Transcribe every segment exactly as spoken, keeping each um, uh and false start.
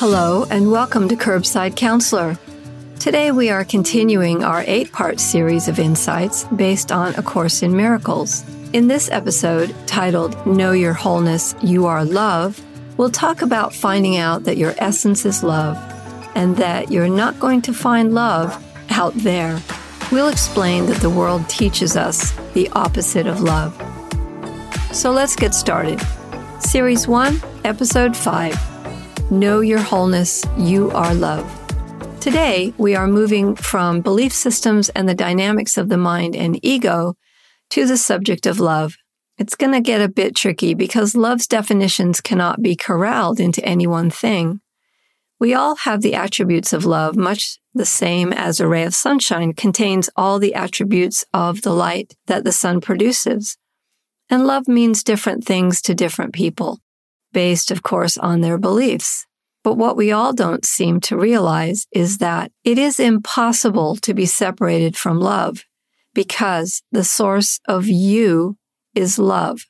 Hello and welcome to Curbside Counselor. Today we are continuing our eight-part series of insights based on A Course in Miracles. In this episode, titled Know Your Wholeness, You Are Love, we'll talk about finding out that your essence is love and that you're not going to find love out there. We'll explain that the world teaches us the opposite of love. So let's get started. Series one, Episode five. Know Your Wholeness, You Are Love. Today, we are moving from belief systems and the dynamics of the mind and ego to the subject of love. It's going to get a bit tricky because love's definitions cannot be corralled into any one thing. We all have the attributes of love, much the same as a ray of sunshine contains all the attributes of the light that the sun produces. And love means different things to different people, based, of course, on their beliefs. But what we all don't seem to realize is that it is impossible to be separated from love because the source of you is love.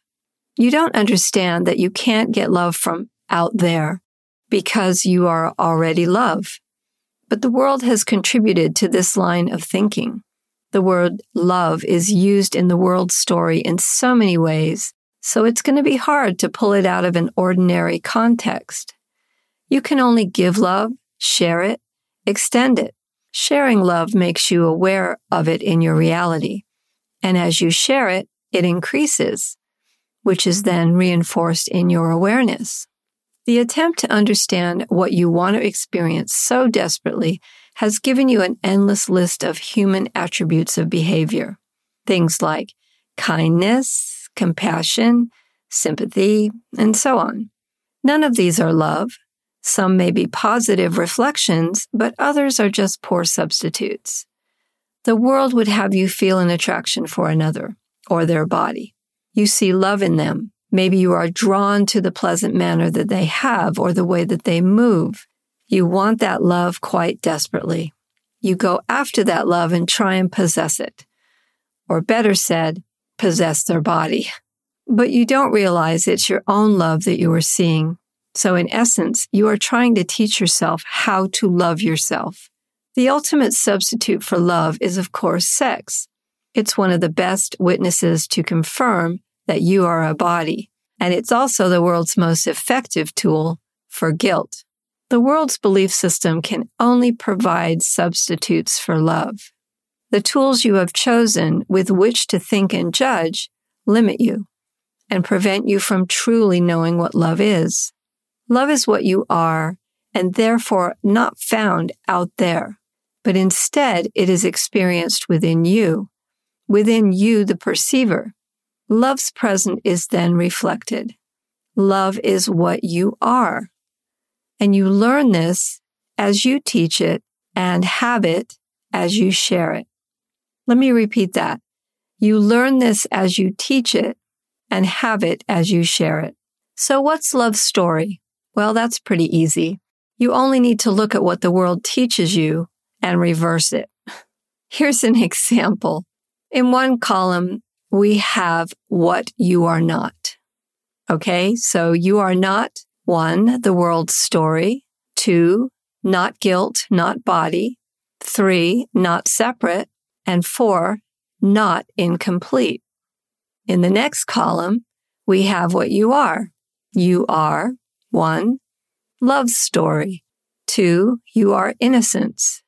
You don't understand that you can't get love from out there because you are already love. But the world has contributed to this line of thinking. The word love is used in the world story in so many ways, so it's going to be hard to pull it out of an ordinary context. You can only give love, share it, extend it. Sharing love makes you aware of it in your reality. And as you share it, it increases, which is then reinforced in your awareness. The attempt to understand what you want to experience so desperately has given you an endless list of human attributes of behavior. Things like kindness, compassion, sympathy, and so on. None of these are love. Some may be positive reflections, but others are just poor substitutes. The world would have you feel an attraction for another or their body. You see love in them. Maybe you are drawn to the pleasant manner that they have or the way that they move. You want that love quite desperately. You go after that love and try and possess it. Or better said, possess their body. But you don't realize it's your own love that you are seeing. So in essence, you are trying to teach yourself how to love yourself. The ultimate substitute for love is, of course, sex. It's one of the best witnesses to confirm that you are a body. And it's also the world's most effective tool for guilt. The world's belief system can only provide substitutes for love. The tools you have chosen with which to think and judge limit you and prevent you from truly knowing what love is. Love is what you are and therefore not found out there, but instead it is experienced within you, within you the perceiver. Love's present is then reflected. Love is what you are. And you learn this as you teach it and have it as you share it. Let me repeat that. You learn this as you teach it and have it as you share it. So what's love's story? Well, that's pretty easy. You only need to look at what the world teaches you and reverse it. Here's an example. In one column, we have what you are not. Okay, so you are not, one, the world's story, two, not guilt, not body, three, not separate, and four, not incomplete. In the next column, we have what you are. You are, one, love's story. Two, you are innocence.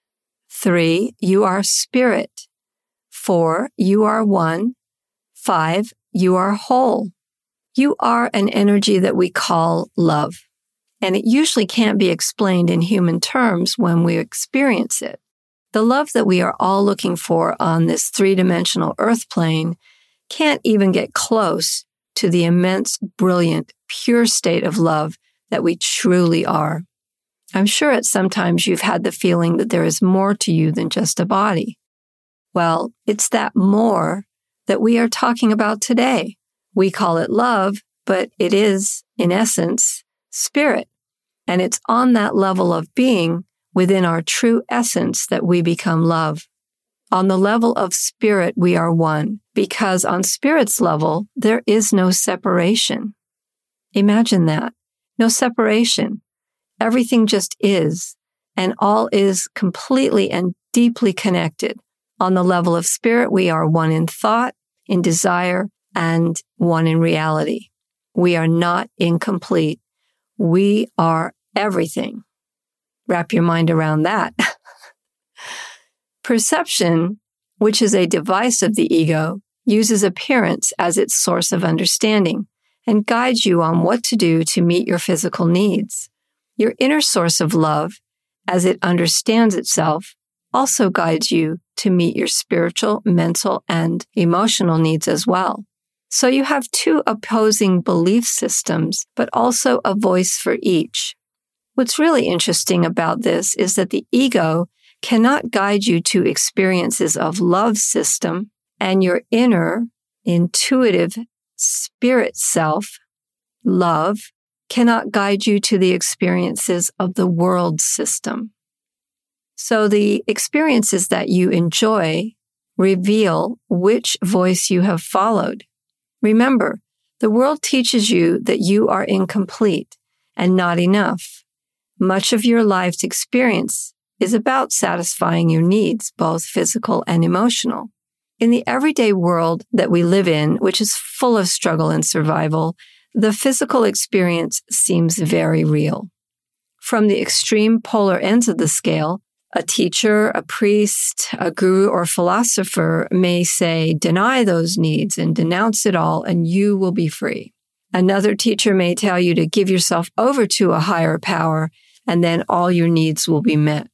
Three, you are spirit. Four, you are one. Five, you are whole. You are an energy that we call love, and it usually can't be explained in human terms when we experience it. The love that we are all looking for on this three-dimensional earth plane can't even get close to the immense, brilliant, pure state of love that we truly are. I'm sure at sometimes you've had the feeling that there is more to you than just a body. Well, it's that more that we are talking about today. We call it love, but it is, in essence, spirit. And it's on that level of being within our true essence that we become love. On the level of spirit, we are one, because on spirit's level, there is no separation. Imagine that. No separation. Everything just is, and all is completely and deeply connected. On the level of spirit, we are one in thought, in desire, and one in reality. We are not incomplete. We are everything. Wrap your mind around that. Perception, which is a device of the ego, uses appearance as its source of understanding and guides you on what to do to meet your physical needs. Your inner source of love, as it understands itself, also guides you to meet your spiritual, mental, and emotional needs as well. So you have two opposing belief systems, but also a voice for each. What's really interesting about this is that the ego cannot guide you to experiences of love system, and your inner, intuitive spirit self, love, cannot guide you to the experiences of the world system. So the experiences that you enjoy reveal which voice you have followed. Remember, the world teaches you that you are incomplete and not enough. Much of your life's experience is about satisfying your needs, both physical and emotional. In the everyday world that we live in, which is full of struggle and survival, the physical experience seems very real. From the extreme polar ends of the scale, a teacher, a priest, a guru, or philosopher may say, deny those needs and denounce it all, and you will be free. Another teacher may tell you to give yourself over to a higher power, and then all your needs will be met.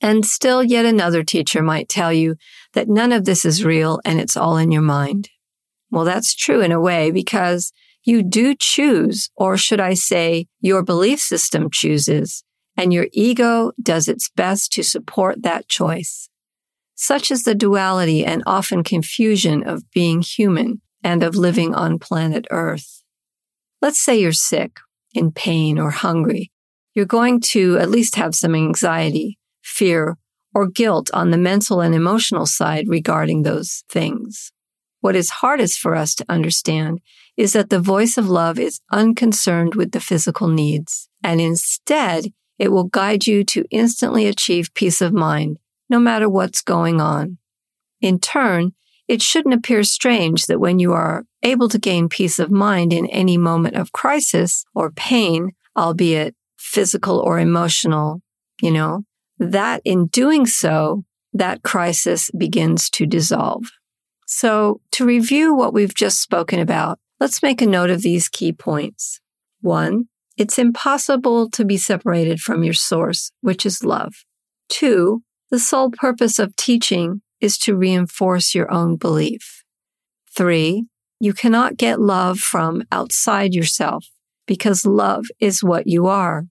And still yet another teacher might tell you that none of this is real and it's all in your mind. Well, that's true in a way, because you do choose, or should I say, your belief system chooses, and your ego does its best to support that choice. Such is the duality and often confusion of being human and of living on planet Earth. Let's say you're sick, in pain, or hungry. You're going to at least have some anxiety, fear, or guilt on the mental and emotional side regarding those things. What is hardest for us to understand is that the voice of love is unconcerned with the physical needs, and instead, it will guide you to instantly achieve peace of mind, no matter what's going on. In turn, it shouldn't appear strange that when you are able to gain peace of mind in any moment of crisis or pain, albeit physical or emotional, you know, that in doing so, that crisis begins to dissolve. So, to review what we've just spoken about, let's make a note of these key points. One, it's impossible to be separated from your source, which is love. Two, the sole purpose of teaching is to reinforce your own belief. Three, you cannot get love from outside yourself because love is what you are.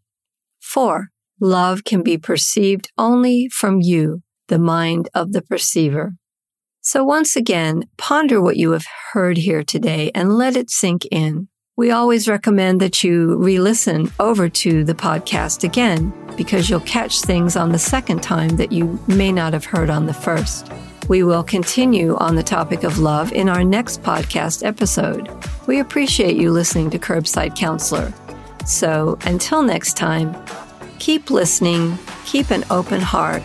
Four, love can be perceived only from you, the mind of the perceiver. So once again, ponder what you have heard here today and let it sink in. We always recommend that you re-listen over to the podcast again because you'll catch things on the second time that you may not have heard on the first. We will continue on the topic of love in our next podcast episode. We appreciate you listening to Curbside Counselor. So until next time, keep listening, keep an open heart,